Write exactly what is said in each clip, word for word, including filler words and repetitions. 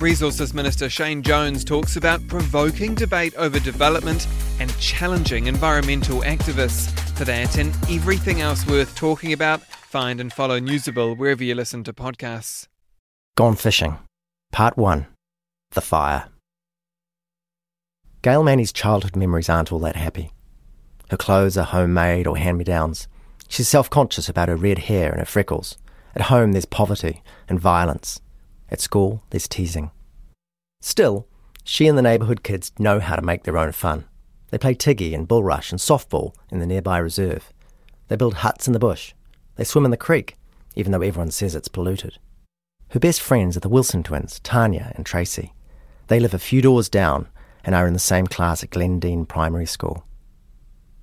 Resources Minister Shane Jones talks about provoking debate over development and challenging environmental activists. For that and everything else worth talking about, find and follow Newsable wherever you listen to podcasts. Gone Fishing, Part one. The Fire. Gail Maney's childhood memories aren't all that happy. Her clothes are homemade or hand-me-downs. She's self-conscious about her red hair and her freckles. At home there's poverty and violence. At school there's teasing. Still, she and the neighbourhood kids know how to make their own fun. They play tiggy and bullrush and softball in the nearby reserve. They build huts in the bush. They swim in the creek, even though everyone says it's polluted. Her best friends are the Wilson twins, Tania and Tracy. They live a few doors down and are in the same class at Glendene Primary School.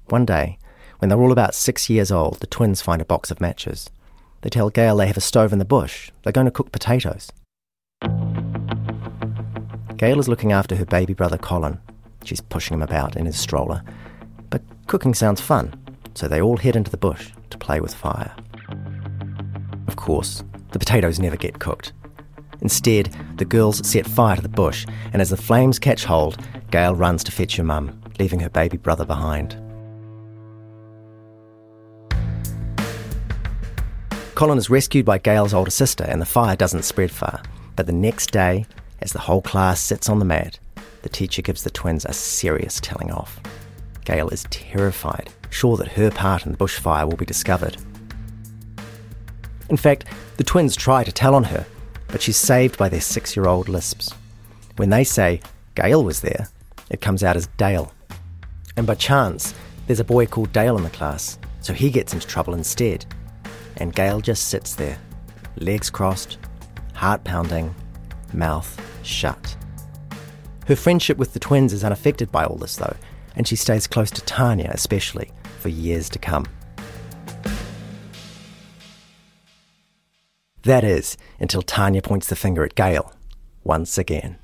One day, when they're all about six years old, the twins find a box of matches. They tell Gail they have a stove in the bush. They're going to cook potatoes. Gail is looking after her baby brother Colin. She's pushing him about in his stroller. But cooking sounds fun, so they all head into the bush to play with fire. Of course, the potatoes never get cooked. Instead, the girls set fire to the bush, and as the flames catch hold, Gail runs to fetch her mum, leaving her baby brother behind. Colin is rescued by Gail's older sister, and the fire doesn't spread far. But the next day, as the whole class sits on the mat, the teacher gives the twins a serious telling off. Gail is terrified, sure that her part in the bushfire will be discovered. In fact, the twins try to tell on her, but she's saved by their six-year-old lisps. When they say, Gail was there, it comes out as Dale. And by chance, there's a boy called Dale in the class, so he gets into trouble instead. And Gail just sits there, legs crossed, heart pounding, mouth shut. Her friendship with the twins is unaffected by all this, though, and she stays close to Tania especially for years to come. That is, until Tania points the finger at Gail, once again.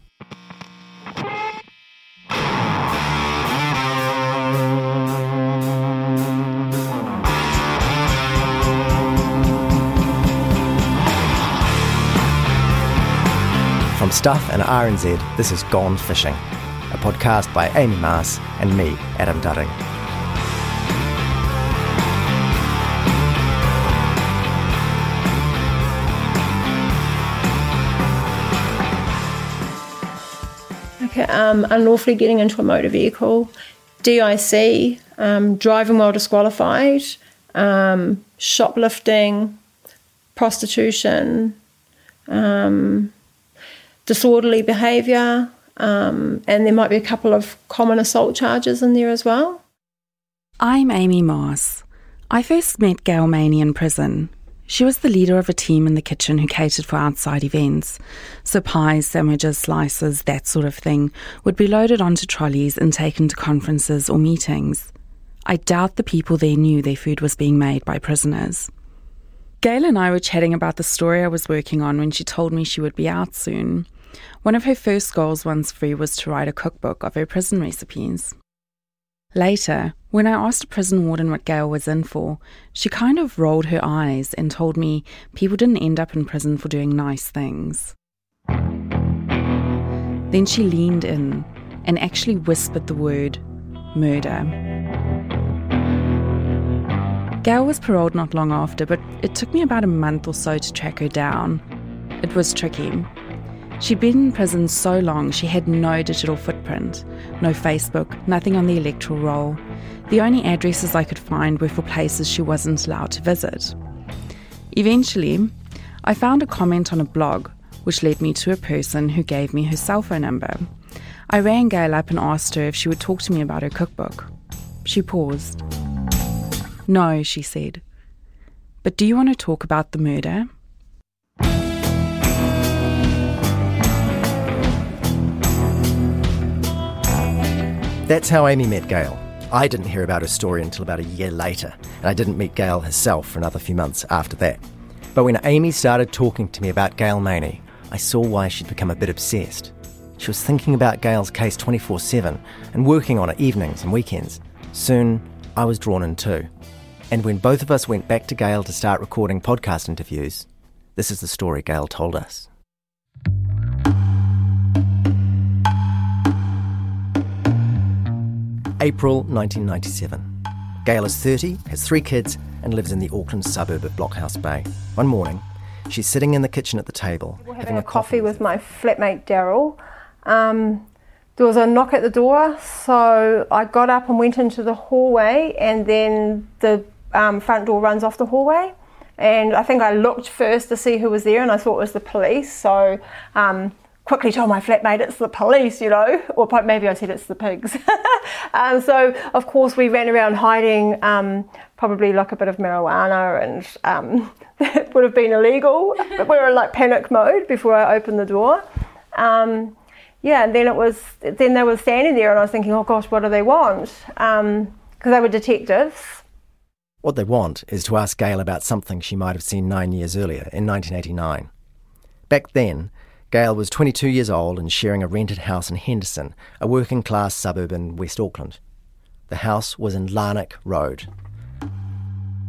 From Stuff and R N Z, this is Gone Fishing, a podcast by Amy Maas and me, Adam Dudding. Okay, um, unlawfully getting into a motor vehicle, D I C, um, driving while disqualified, um, shoplifting, prostitution, um... disorderly behaviour, um, and there might be a couple of common assault charges in there as well. I'm Amy Maas. I first met Gail Maney in prison. She was the leader of a team in the kitchen who catered for outside events. So pies, sandwiches, slices, that sort of thing, would be loaded onto trolleys and taken to conferences or meetings. I doubt the people there knew their food was being made by prisoners. Gail and I were chatting about the story I was working on when she told me she would be out soon. One of her first goals once free was to write a cookbook of her prison recipes. Later, when I asked a prison warden what Gail was in for, she kind of rolled her eyes and told me people didn't end up in prison for doing nice things. Then she leaned in and actually whispered the word murder. Gail was paroled not long after, but it took me about a month or so to track her down. It was tricky. She'd been in prison so long she had no digital footprint, no Facebook, nothing on the electoral roll. The only addresses I could find were for places she wasn't allowed to visit. Eventually, I found a comment on a blog, which led me to a person who gave me her cell phone number. I rang Gail up and asked her if she would talk to me about her cookbook. She paused. No, she said. But do you want to talk about the murder? That's how Amy met Gail. I didn't hear about her story until about a year later, and I didn't meet Gail herself for another few months after that. But when Amy started talking to me about Gail Maney, I saw why she'd become a bit obsessed. She was thinking about Gail's case twenty-four seven and working on it evenings and weekends. Soon, I was drawn in too. And when both of us went back to Gail to start recording podcast interviews, this is the story Gail told us. April nineteen ninety-seven. Gail is thirty, has three kids, and lives in the Auckland suburb of Blockhouse Bay. One morning, she's sitting in the kitchen at the table, having, having a coffee, coffee with my flatmate Darryl. Um, there was a knock at the door, so I got up and went into the hallway, and then the um, front door runs off the hallway. And I think I looked first to see who was there, and I thought it was the police. So um, quickly told my flatmate, it's the police, you know. Or maybe I said it's the pigs. um, so, of course, we ran around hiding um, probably like a bit of marijuana, and um, that would have been illegal. But we were in like panic mode before I opened the door. Um, yeah, and then it was, then they were standing there, and I was thinking, oh gosh, what do they want? Because um, they were detectives. What they want is to ask Gail about something she might have seen nine years earlier, in nineteen eighty-nine. Back then, Gail was twenty-two years old and sharing a rented house in Henderson, a working-class suburb in West Auckland. The house was in Larnach Road.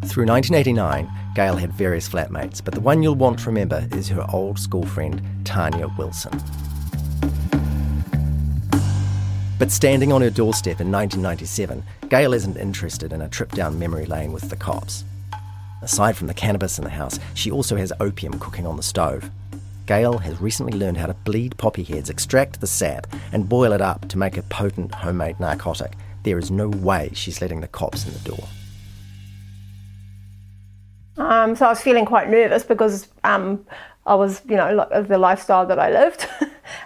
Through nineteen eighty-nine, Gail had various flatmates, but the one you'll want to remember is her old school friend, Tania Wilson. But standing on her doorstep in nineteen ninety-seven, Gail isn't interested in a trip down memory lane with the cops. Aside from the cannabis in the house, she also has opium cooking on the stove. Gail has recently learned how to bleed poppy heads, extract the sap, and boil it up to make a potent homemade narcotic. There is no way she's letting the cops in the door. Um, so I was feeling quite nervous because um, I was, you know, the lifestyle that I lived.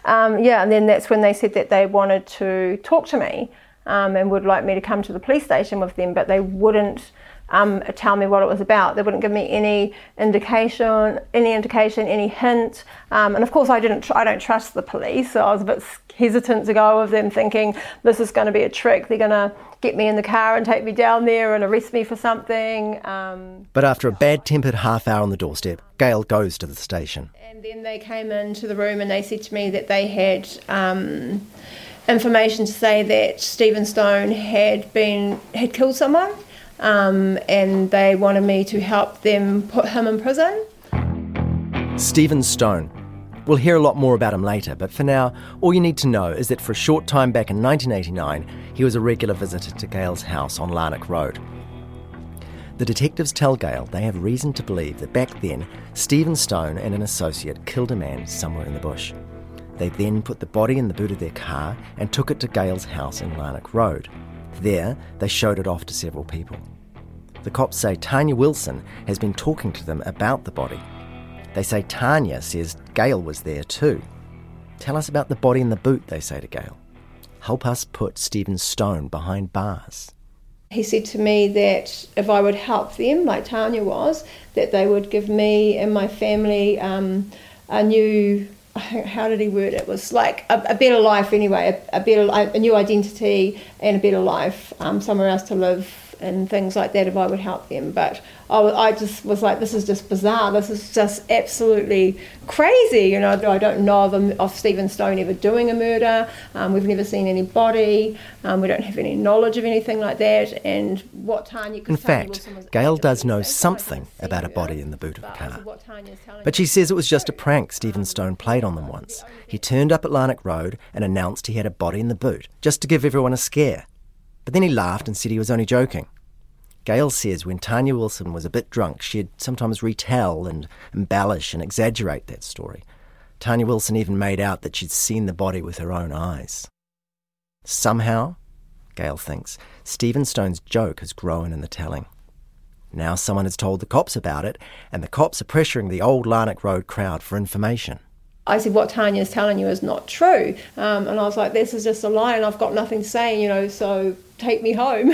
Um, yeah, and then that's when they said that they wanted to talk to me um, and would like me to come to the police station with them, but they wouldn't um, tell me what it was about. They wouldn't give me any indication, any indication, any hint. Um, and of course, I didn't. Tr- I don't trust the police, so I was a bit hesitant to go with them, thinking this is going to be a trick. They're going to get me in the car and take me down there and arrest me for something. Um, but after a bad-tempered half hour on the doorstep, Gail goes to the station. And then they came into the room and they said to me that they had um, information to say that Stephen Stone had been had killed someone. Um, and they wanted me to help them put him in prison. Stephen Stone. We'll hear a lot more about him later, but for now, all you need to know is that for a short time back in nineteen eighty-nine, he was a regular visitor to Gail's house on Larnach Road. The detectives tell Gail they have reason to believe that back then, Stephen Stone and an associate killed a man somewhere in the bush. They then put the body in the boot of their car and took it to Gail's house in Larnach Road. There, they showed it off to several people. The cops say Tania Wilson has been talking to them about the body. They say Tania says Gail was there too. Tell us about the body in the boot, they say to Gail. Help us put Stephen Stone behind bars. He said to me that if I would help them, like Tania was, that they would give me and my family um, a new... How did he word it? It was like a, a better life anyway, a, a better, a new identity and a better life, um, somewhere else to live and things like that if I would help them. But I, I just was like, this is just bizarre. This is just absolutely crazy. You know, I don't know of, a, of Stephen Stone ever doing a murder. Um, we've never seen any body. Um, we don't have any knowledge of anything like that. And what Tanya could In fact, Gail does know something about a body in the boot of a car. But she says it was just a prank Stephen Stone played on them once. He turned up at Larnach Road and announced he had a body in the boot, just to give everyone a scare. But then he laughed and said he was only joking. Gail says when Tania Wilson was a bit drunk, she'd sometimes retell and embellish and exaggerate that story. Tania Wilson even made out that she'd seen the body with her own eyes. Somehow, Gail thinks, Stephen Stone's joke has grown in the telling. Now someone has told the cops about it, and the cops are pressuring the old Larnach Road crowd for information. I said, what Tanya's telling you is not true. Um, and I was like, this is just a lie and I've got nothing to say, you know, so take me home.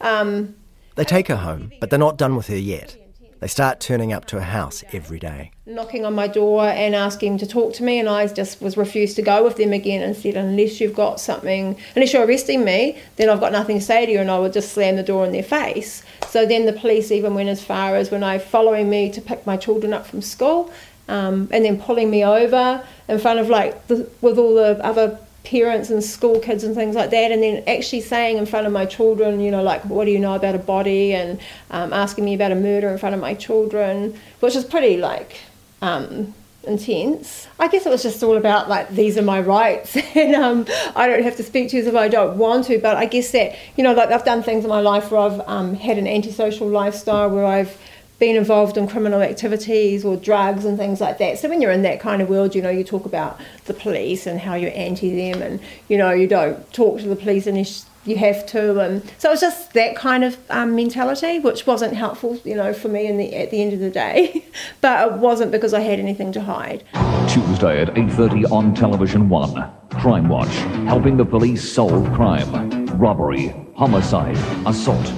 um, they take her home, but they're not done with her yet. They start turning up to her house every day. Knocking on my door and asking to talk to me, and I just was refused to go with them again and said, unless you've got something, unless you're arresting me, then I've got nothing to say to you, and I would just slam the door in their face. So then the police even went as far as when they were following me to pick my children up from school, Um, and then pulling me over in front of, like, the, with all the other parents and school kids and things like that, and then actually saying in front of my children, you know, like, what do you know about a body, and um, asking me about a murder in front of my children, which is pretty, like, um, intense. I guess it was just all about, like, these are my rights and um, I don't have to speak to you if I don't want to. But I guess that, you know, like, I've done things in my life where I've um, had an antisocial lifestyle, where I've been involved in criminal activities or drugs and things like that. So when you're in that kind of world, you know, you talk about the police and how you're anti them, and, you know, you don't talk to the police unless you have to. And so it was just that kind of um, mentality, which wasn't helpful, you know, for me in the, at the end of the day. But it wasn't because I had anything to hide. Tuesday at eight thirty on Television One, Crime Watch, helping the police solve crime. Robbery, homicide, assault.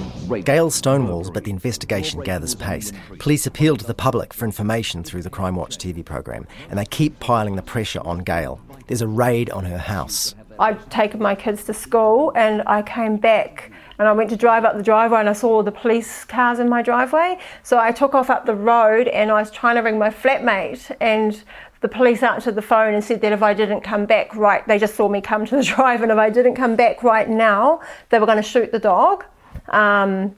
Gail stonewalls, but the investigation gathers pace. Police appeal to the public for information through the Crime Watch T V program, and they keep piling the pressure on Gail. There's a raid on her house. I'd taken my kids to school, and I came back, and I went to drive up the driveway, and I saw the police cars in my driveway. So I took off up the road, and I was trying to ring my flatmate, and the police answered the phone and said that if I didn't come back right, they just saw me come to the drive, and if I didn't come back right now, they were going to shoot the dog. Um,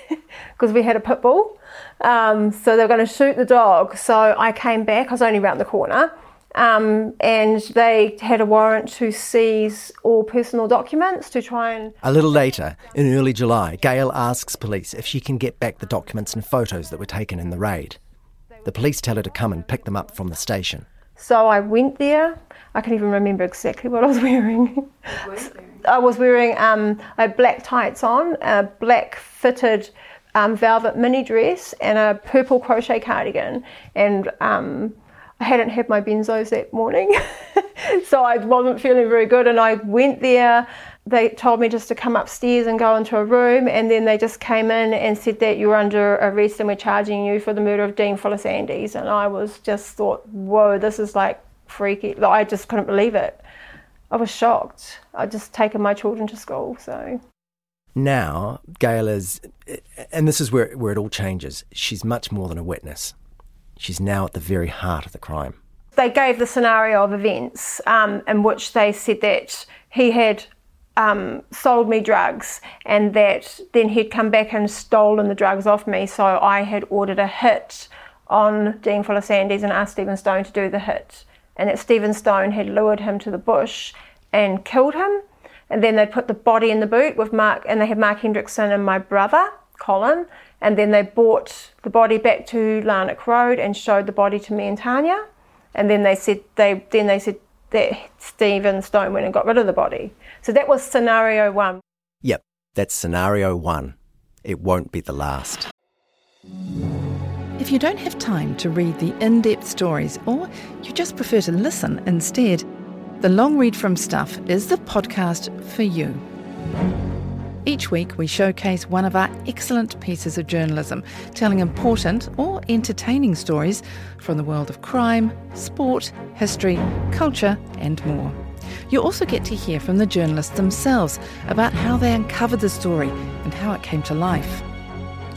because we had a pit bull, um, so they were going to shoot the dog. So I came back. I was only round the corner, um, and they had a warrant to seize all personal documents to try and... A little later, in early July, Gail asks police if she can get back the documents and photos that were taken in the raid. The police tell her to come and pick them up from the station. So I went there. I can't even remember exactly what I was wearing. I was wearing, um, I had black tights on, a black fitted um, velvet mini dress and a purple crochet cardigan. And um, I hadn't had my benzos that morning, so I wasn't feeling very good. And I went there. They told me just to come upstairs and go into a room, and then they just came in and said that you were under arrest and we're charging you for the murder of Dean Fuller-Sandys. And I was just thought, whoa, this is like freaky. Like, I just couldn't believe it. I was shocked. I'd just taken my children to school, so... Now, Gail is... And this is where, where it all changes. She's much more than a witness. She's now at the very heart of the crime. They gave the scenario of events um, in which they said that he had um, sold me drugs, and that then he'd come back and stolen the drugs off me, so I had ordered a hit on Dean Fuller-Sandys and asked Stephen Stone to do the hit, and that Stephen Stone had lured him to the bush and killed him. And then they put the body in the boot with Mark, and they had Mark Henriksen and my brother, Colin, and then they brought the body back to Larnach Road and showed the body to me and Tania. And then they said they then they said that Stephen Stone went and got rid of the body. So that was scenario one. Yep, that's scenario one. It won't be the last. If you don't have time to read the in-depth stories, or you just prefer to listen instead, The Long Read from Stuff is the podcast for you. Each week we showcase one of our excellent pieces of journalism, telling important or entertaining stories from the world of crime, sport, history, culture and more. You also get to hear from the journalists themselves about how they uncovered the story and how it came to life.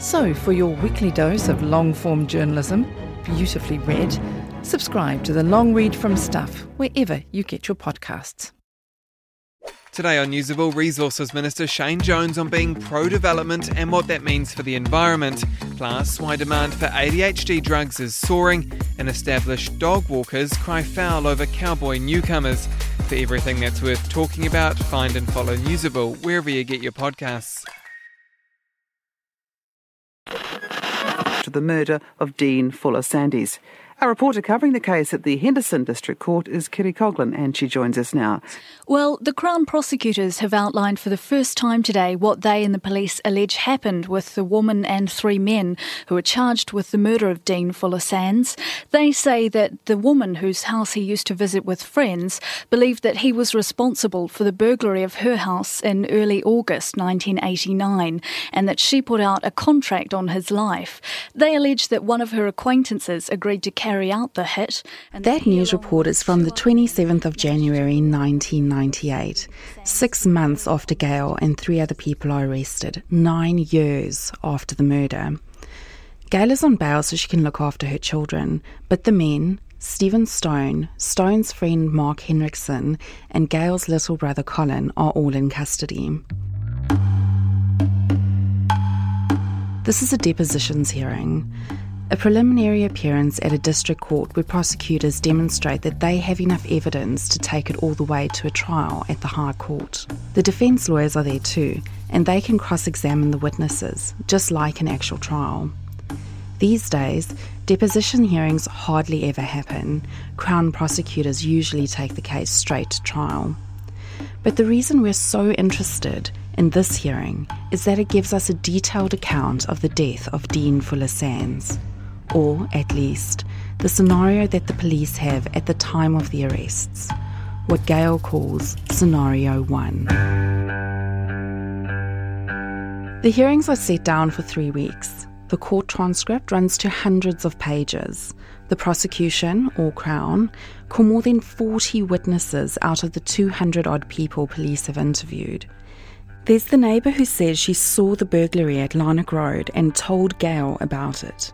So, for your weekly dose of long-form journalism, beautifully read, subscribe to The Long Read from Stuff wherever you get your podcasts. Today on Newsable, Resources Minister Shane Jones on being pro-development and what that means for the environment. Plus, why demand for A D H D drugs is soaring, and established dog walkers cry foul over cowboy newcomers. For everything that's worth talking about, find and follow Newsable wherever you get your podcasts. To the murder of Dean Fuller-Sandys. Our reporter covering the case at the Henderson District Court is Kitty Coughlin, and she joins us now. Well, the Crown prosecutors have outlined for the first time today what they and the police allege happened with the woman and three men who are charged with the murder of Dean Fuller-Sands. They say that the woman, whose house he used to visit with friends, believed that he was responsible for the burglary of her house in early August nineteen eighty-nine, and that she put out a contract on his life. They allege that one of her acquaintances agreed to carry out the hit. And that news report is from the twenty-seventh of January nineteen ninety-eight, six months after Gail and three other people are arrested, nine years after the murder. Gail is on bail so she can look after her children, but the men, Stephen Stone, Stone's friend Mark Henriksen, and Gail's little brother Colin, are all in custody. This is a depositions hearing. A preliminary appearance at a district court where prosecutors demonstrate that they have enough evidence to take it all the way to a trial at the High Court. The defence lawyers are there too, and they can cross-examine the witnesses, just like an actual trial. These days, deposition hearings hardly ever happen. Crown prosecutors usually take the case straight to trial. But the reason we're so interested in this hearing is that it gives us a detailed account of the death of Dean Fuller-Sandys, or at least the scenario that the police have at the time of the arrests, what Gail calls Scenario One. The hearings are set down for three weeks. The court transcript runs to hundreds of pages. The prosecution, or Crown, call more than forty witnesses out of the two hundred odd people police have interviewed. There's the neighbour who says she saw the burglary at Larnach Road and told Gail about it.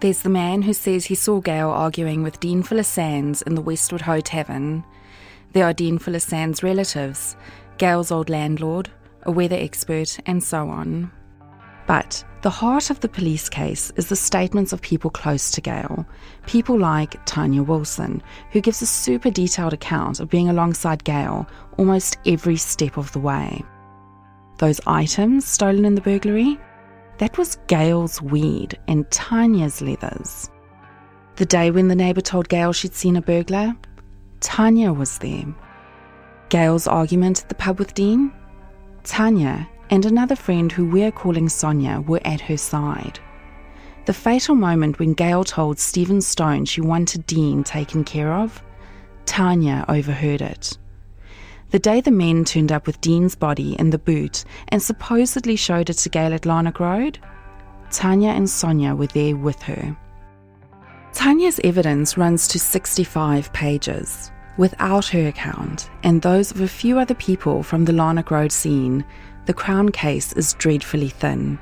There's the man who says he saw Gail arguing with Dean Fuller-Sandys in the Westwood Ho Tavern. There are Dean Fuller-Sandys' relatives, Gail's old landlord, a weather expert, and so on. But the heart of the police case is the statements of people close to Gail, people like Tania Wilson, who gives a super detailed account of being alongside Gail almost every step of the way. Those items stolen in the burglary? That was Gail's weed and Tania's leathers. The day when the neighbour told Gail she'd seen a burglar? Tania was there. Gail's argument at the pub with Dean? Tania and another friend who we're calling Sonia were at her side. The fatal moment when Gail told Stephen Stone she wanted Dean taken care of, Tania overheard it. The day the men turned up with Dean's body in the boot and supposedly showed it to Gail at Larnach Road, Tania and Sonia were there with her. Tania's evidence runs to sixty-five pages, without her account and those of a few other people from the Larnach Road scene. The Crown case is dreadfully thin.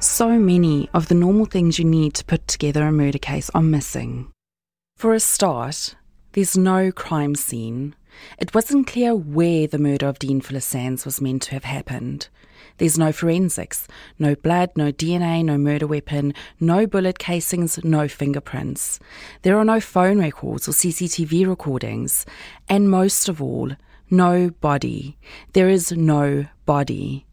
So many of the normal things you need to put together a murder case are missing. For a start, there's no crime scene. It wasn't clear where the murder of Dean Fuller-Sandys was meant to have happened. There's no forensics, no blood, no D N A, no murder weapon, no bullet casings, no fingerprints. There are no phone records or C C T V recordings. And most of all, no body. There is no body.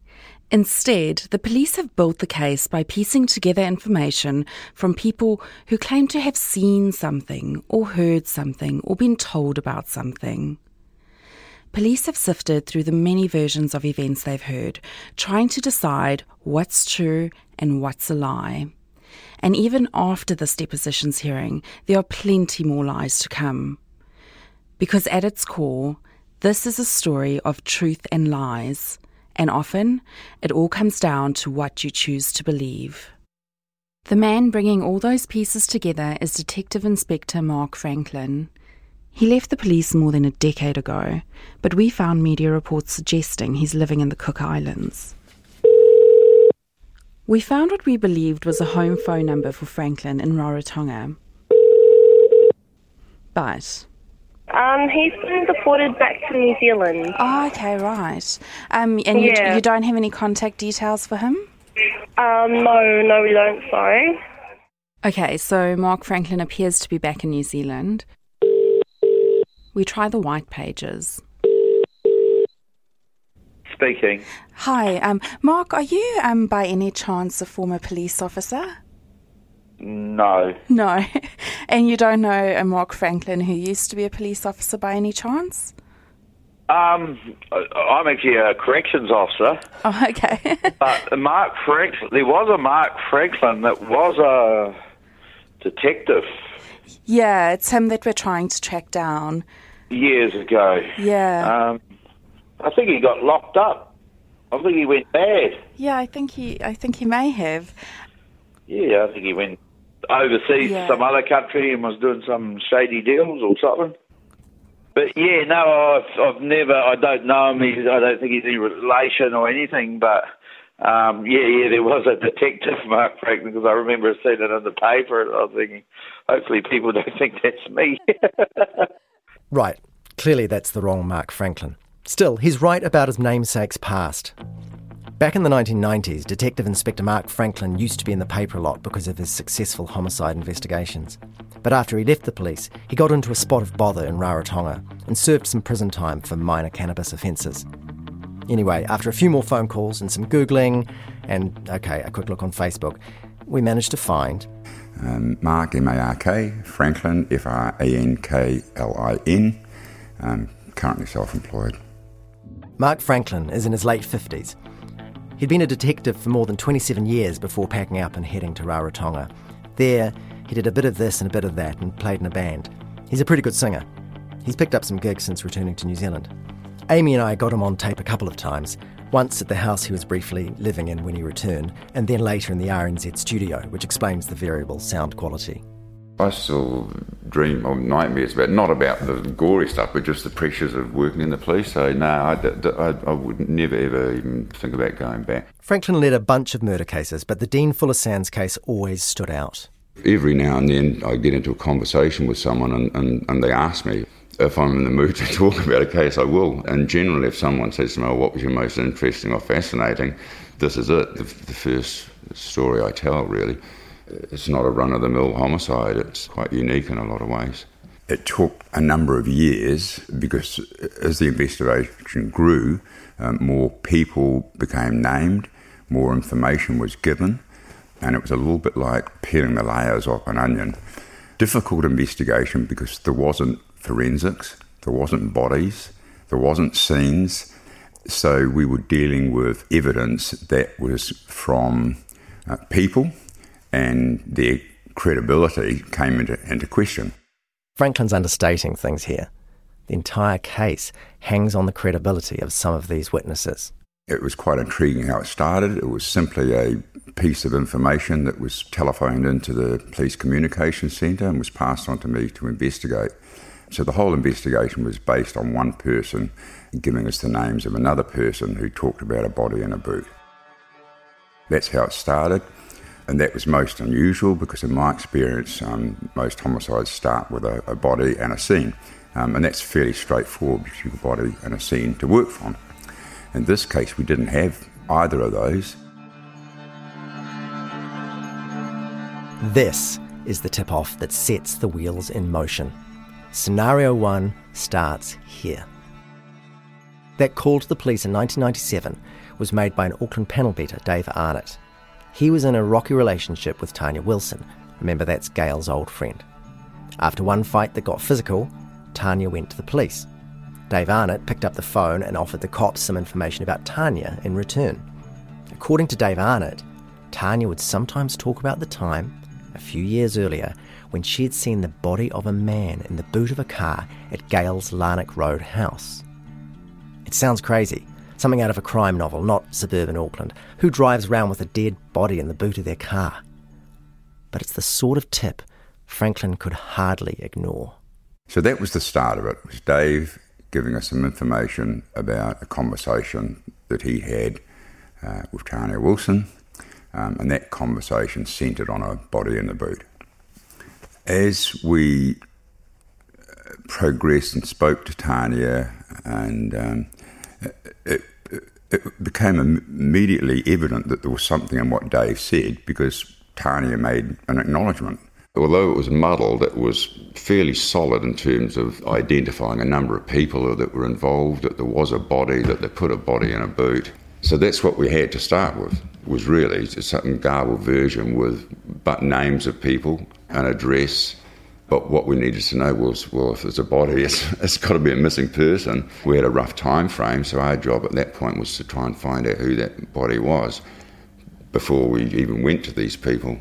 Instead, the police have built the case by piecing together information from people who claim to have seen something or heard something or been told about something. Police have sifted through the many versions of events they've heard, trying to decide what's true and what's a lie. And even after this depositions hearing, there are plenty more lies to come. Because at its core, this is a story of truth and lies, and often it all comes down to what you choose to believe. The man bringing all those pieces together is Detective Inspector Mark Franklin. He left the police more than a decade ago, but we found media reports suggesting he's living in the Cook Islands. We found what we believed was a home phone number for Franklin in Rarotonga. But Um, he's been deported back to New Zealand. Oh, okay, right. Um, and yeah. you, you don't have any contact details for him? Um, no, no, we don't, sorry. Okay, so Mark Franklin appears to be back in New Zealand. We try the white pages. Speaking. Hi, um, Mark, are you, um, by any chance, a former police officer? No. No. And you don't know a Mark Franklin who used to be a police officer by any chance? Um, I'm actually a corrections officer. Oh, okay. But Mark Franklin, there was a Mark Franklin that was a detective. Yeah, it's him that we're trying to track down. Years ago. Yeah. Um, I think he got locked up. I think he went bad. Yeah, I think he. I think he may have. Yeah, I think he went overseas yeah. to some other country and was doing some shady deals or something. But yeah, no, I've, I've never, I don't know him. He's, I don't think he's any relation or anything. But um, yeah, yeah, there was a detective, Mark Franklin, because I remember seeing it in the paper. And I was thinking, hopefully people don't think that's me. Right, clearly that's the wrong Mark Franklin. Still, he's right about his namesake's past. Back in the nineteen nineties, Detective Inspector Mark Franklin used to be in the paper a lot because of his successful homicide investigations. But after he left the police, he got into a spot of bother in Rarotonga and served some prison time for minor cannabis offences. Anyway, after a few more phone calls and some Googling and, OK, a quick look on Facebook, we managed to find... Um, Mark, M A R K, Franklin, F R A N K L I N, um, currently self-employed. Mark Franklin is in his late fifties. He'd been a detective for more than twenty-seven years before packing up and heading to Rarotonga. There, he did a bit of this and a bit of that and played in a band. He's a pretty good singer. He's picked up some gigs since returning to New Zealand. Amy and I got him on tape a couple of times, once at the house he was briefly living in when he returned, and then later in the R N Z studio, which explains the variable sound quality. I still dream of nightmares, but not about the gory stuff, but just the pressures of working in the police. So, no, I, I, I would never, ever even think about going back. Franklin led a bunch of murder cases, but the Dean Fuller-Sandys case always stood out. Every now and then I get into a conversation with someone and, and, and they ask me, if I'm in the mood to talk about a case, I will. And generally, if someone says to me, oh, what was your most interesting or fascinating, this is it, the, the first story I tell, really. It's not a run-of-the-mill homicide. It's quite unique in a lot of ways. It took a number of years because as the investigation grew, um, more people became named, more information was given, and it was a little bit like peeling the layers off an onion. Difficult investigation because there wasn't forensics, there wasn't bodies, there wasn't scenes, so we were dealing with evidence that was from uh, people, and their credibility came into, into question. Franklin's understating things here. The entire case hangs on the credibility of some of these witnesses. It was quite intriguing how it started. It was simply a piece of information that was telephoned into the police communications centre and was passed on to me to investigate. So the whole investigation was based on one person giving us the names of another person who talked about a body in a boot. That's how it started, and that was most unusual because in my experience um, most homicides start with a, a body and a scene, um, and that's fairly straightforward because you've got a body and a scene to work from. In this case we didn't have either of those. This is the tip-off that sets the wheels in motion. Scenario one starts here. That call to the police in nineteen ninety-seven was made by an Auckland panel beater, Dave Arnott. He was in a rocky relationship with Tania Wilson. Remember, that's Gail's old friend. After one fight that got physical, Tania went to the police. Dave Arnott picked up the phone and offered the cops some information about Tania in return. According to Dave Arnott, Tania would sometimes talk about the time, a few years earlier, when she had seen the body of a man in the boot of a car at Gail's Larnach Road house. It sounds crazy, something out of a crime novel, not suburban Auckland. Who drives round with a dead body in the boot of their car? But it's the sort of tip Franklin could hardly ignore. So that was the start of it. It was Dave giving us some information about a conversation that he had uh, with Tania Wilson, um, and that conversation centred on a body in the boot. As we progressed and spoke to Tania, and um, it, it became immediately evident that there was something in what Dave said because Tania made an acknowledgement. Although it was muddled, it was fairly solid in terms of identifying a number of people that were involved, that there was a body, that they put a body in a boot. So that's what we had to start with, was really some garbled version with but names of people, an address, but what we needed to know was, well, if there's a body, it's, it's got to be a missing person. We had a rough time frame, so our job at that point was to try and find out who that body was before we even went to these people.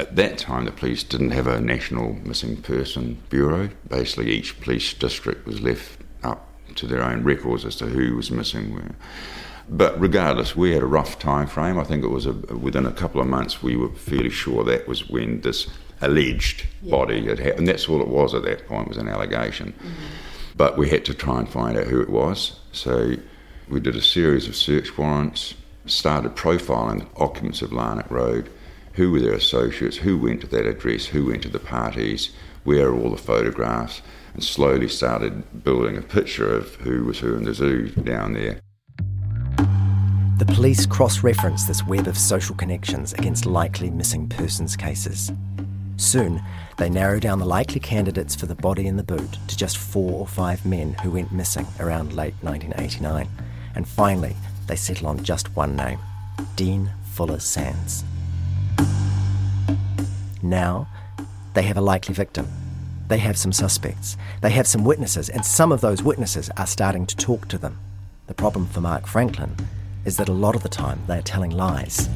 At that time, the police didn't have a national missing person bureau. Basically, each police district was left up to their own records as to who was missing where. But regardless, we had a rough time frame. I think it was a, within a couple of months we were fairly sure that was when this alleged yeah. body had happened. That's all it was at that point, was an allegation. Mm-hmm. But we had to try and find out who it was. So we did a series of search warrants, started profiling occupants of Larnach Road, who were their associates, who went to that address, who went to the parties, where are all the photographs, and slowly started building a picture of who was who in the zoo down there. The police cross-reference this web of social connections against likely missing persons cases. Soon, they narrow down the likely candidates for the body in the boot to just four or five men who went missing around late nineteen eighty-nine. And finally, they settle on just one name, Dean Fuller-Sandys. Now, they have a likely victim. They have some suspects. They have some witnesses, and some of those witnesses are starting to talk to them. The problem for Mark Franklin is that a lot of the time they're telling lies.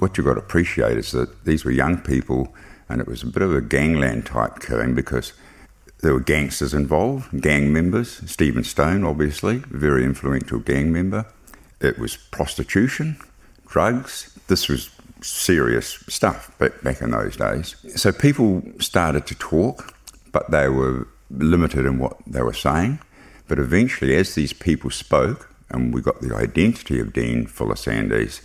What you've got to appreciate is that these were young people, and it was a bit of a gangland type killing because there were gangsters involved, gang members. Stephen Stone, obviously, very influential gang member. It was prostitution, drugs. This was serious stuff back, back in those days. So people started to talk, but they were limited in what they were saying. But eventually, as these people spoke, and we got the identity of Dean Fuller-Sandys,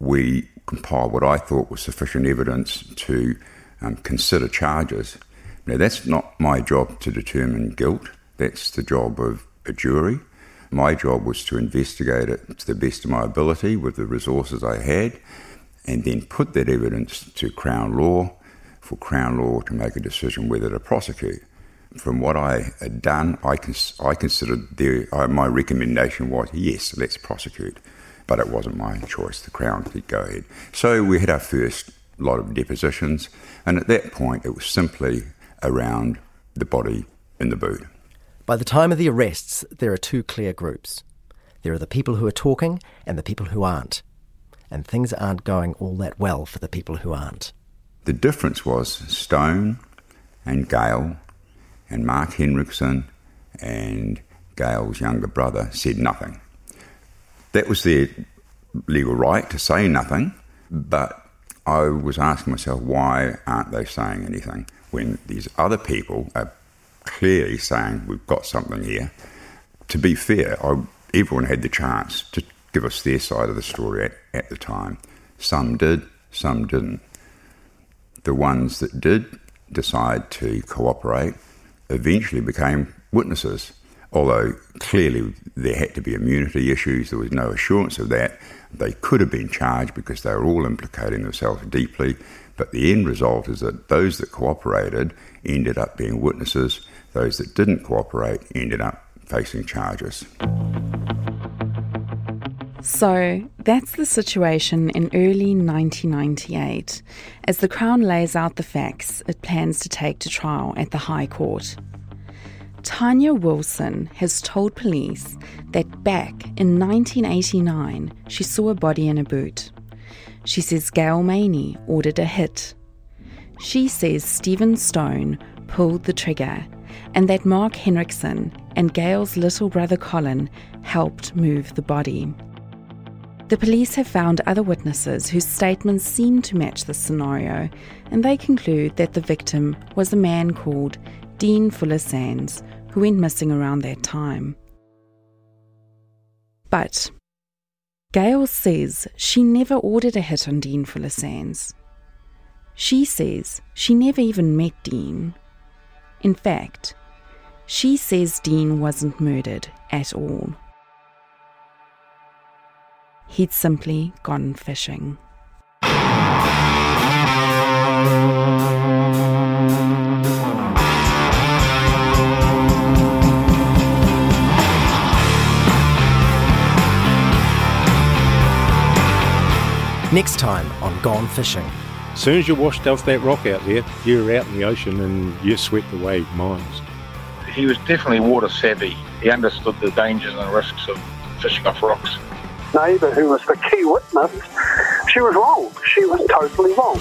we compiled what I thought was sufficient evidence to um, consider charges. Now, that's not my job to determine guilt. That's the job of a jury. My job was to investigate it to the best of my ability with the resources I had, and then put that evidence to Crown Law for Crown Law to make a decision whether to prosecute. From what I had done, I, cons- I considered the, uh, my recommendation was, yes, let's prosecute. But it wasn't my choice. The Crown did go ahead. So we had our first lot of depositions, and at that point it was simply around the body in the boot. By the time of the arrests, there are two clear groups. There are the people who are talking and the people who aren't. And things aren't going all that well for the people who aren't. The difference was Stone and Gail and Mark Henriksen and Gail's younger brother said nothing. That was their legal right to say nothing, but I was asking myself, why aren't they saying anything when these other people are clearly saying we've got something here? To be fair, I, everyone had the chance to give us their side of the story at, at the time. Some did, some didn't. The ones that did decide to cooperate eventually became witnesses. Although clearly there had to be immunity issues, there was no assurance of that. They could have been charged because they were all implicating themselves deeply, but the end result is that those that cooperated ended up being witnesses. Those that didn't cooperate ended up facing charges. So that's the situation in early nineteen ninety-eight. As the Crown lays out the facts it plans to take to trial at the High Court. Tania Wilson has told police that back in nineteen eighty-nine, she saw a body in a boot. She says Gail Maney ordered a hit. She says Stephen Stone pulled the trigger and that Mark Henriksen and Gail's little brother Colin helped move the body. The police have found other witnesses whose statements seem to match this scenario, and they conclude that the victim was a man called Dean Fuller-Sandys, who went missing around that time. But Gail says she never ordered a hit on Dean Fuller-Sandys. She says she never even met Dean. In fact, she says Dean wasn't murdered at all. He'd simply gone fishing. Next time on Gone Fishing. As soon as you washed off that rock out there, you were out in the ocean and you swept away mines. He was definitely water savvy. He understood the dangers and risks of fishing off rocks. Neighbour, who was the key witness, she was wrong. She was totally wrong.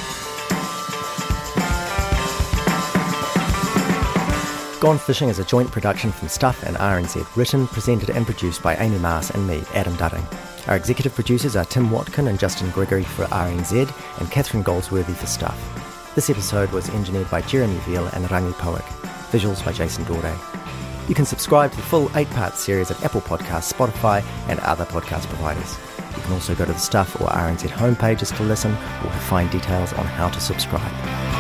Gone Fishing is a joint production from Stuff and R N Z, written, presented and produced by Amy Maas and me, Adam Dudding. Our executive producers are Tim Watkin and Justin Gregory for R N Z and Catherine Goldsworthy for Stuff. This episode was engineered by Jeremy Veal and Rangi Powick. Visuals by Jason Dorday. You can subscribe to the full eight-part series at Apple Podcasts, Spotify and other podcast providers. You can also go to the Stuff or R N Z homepages to listen or find details on how to subscribe.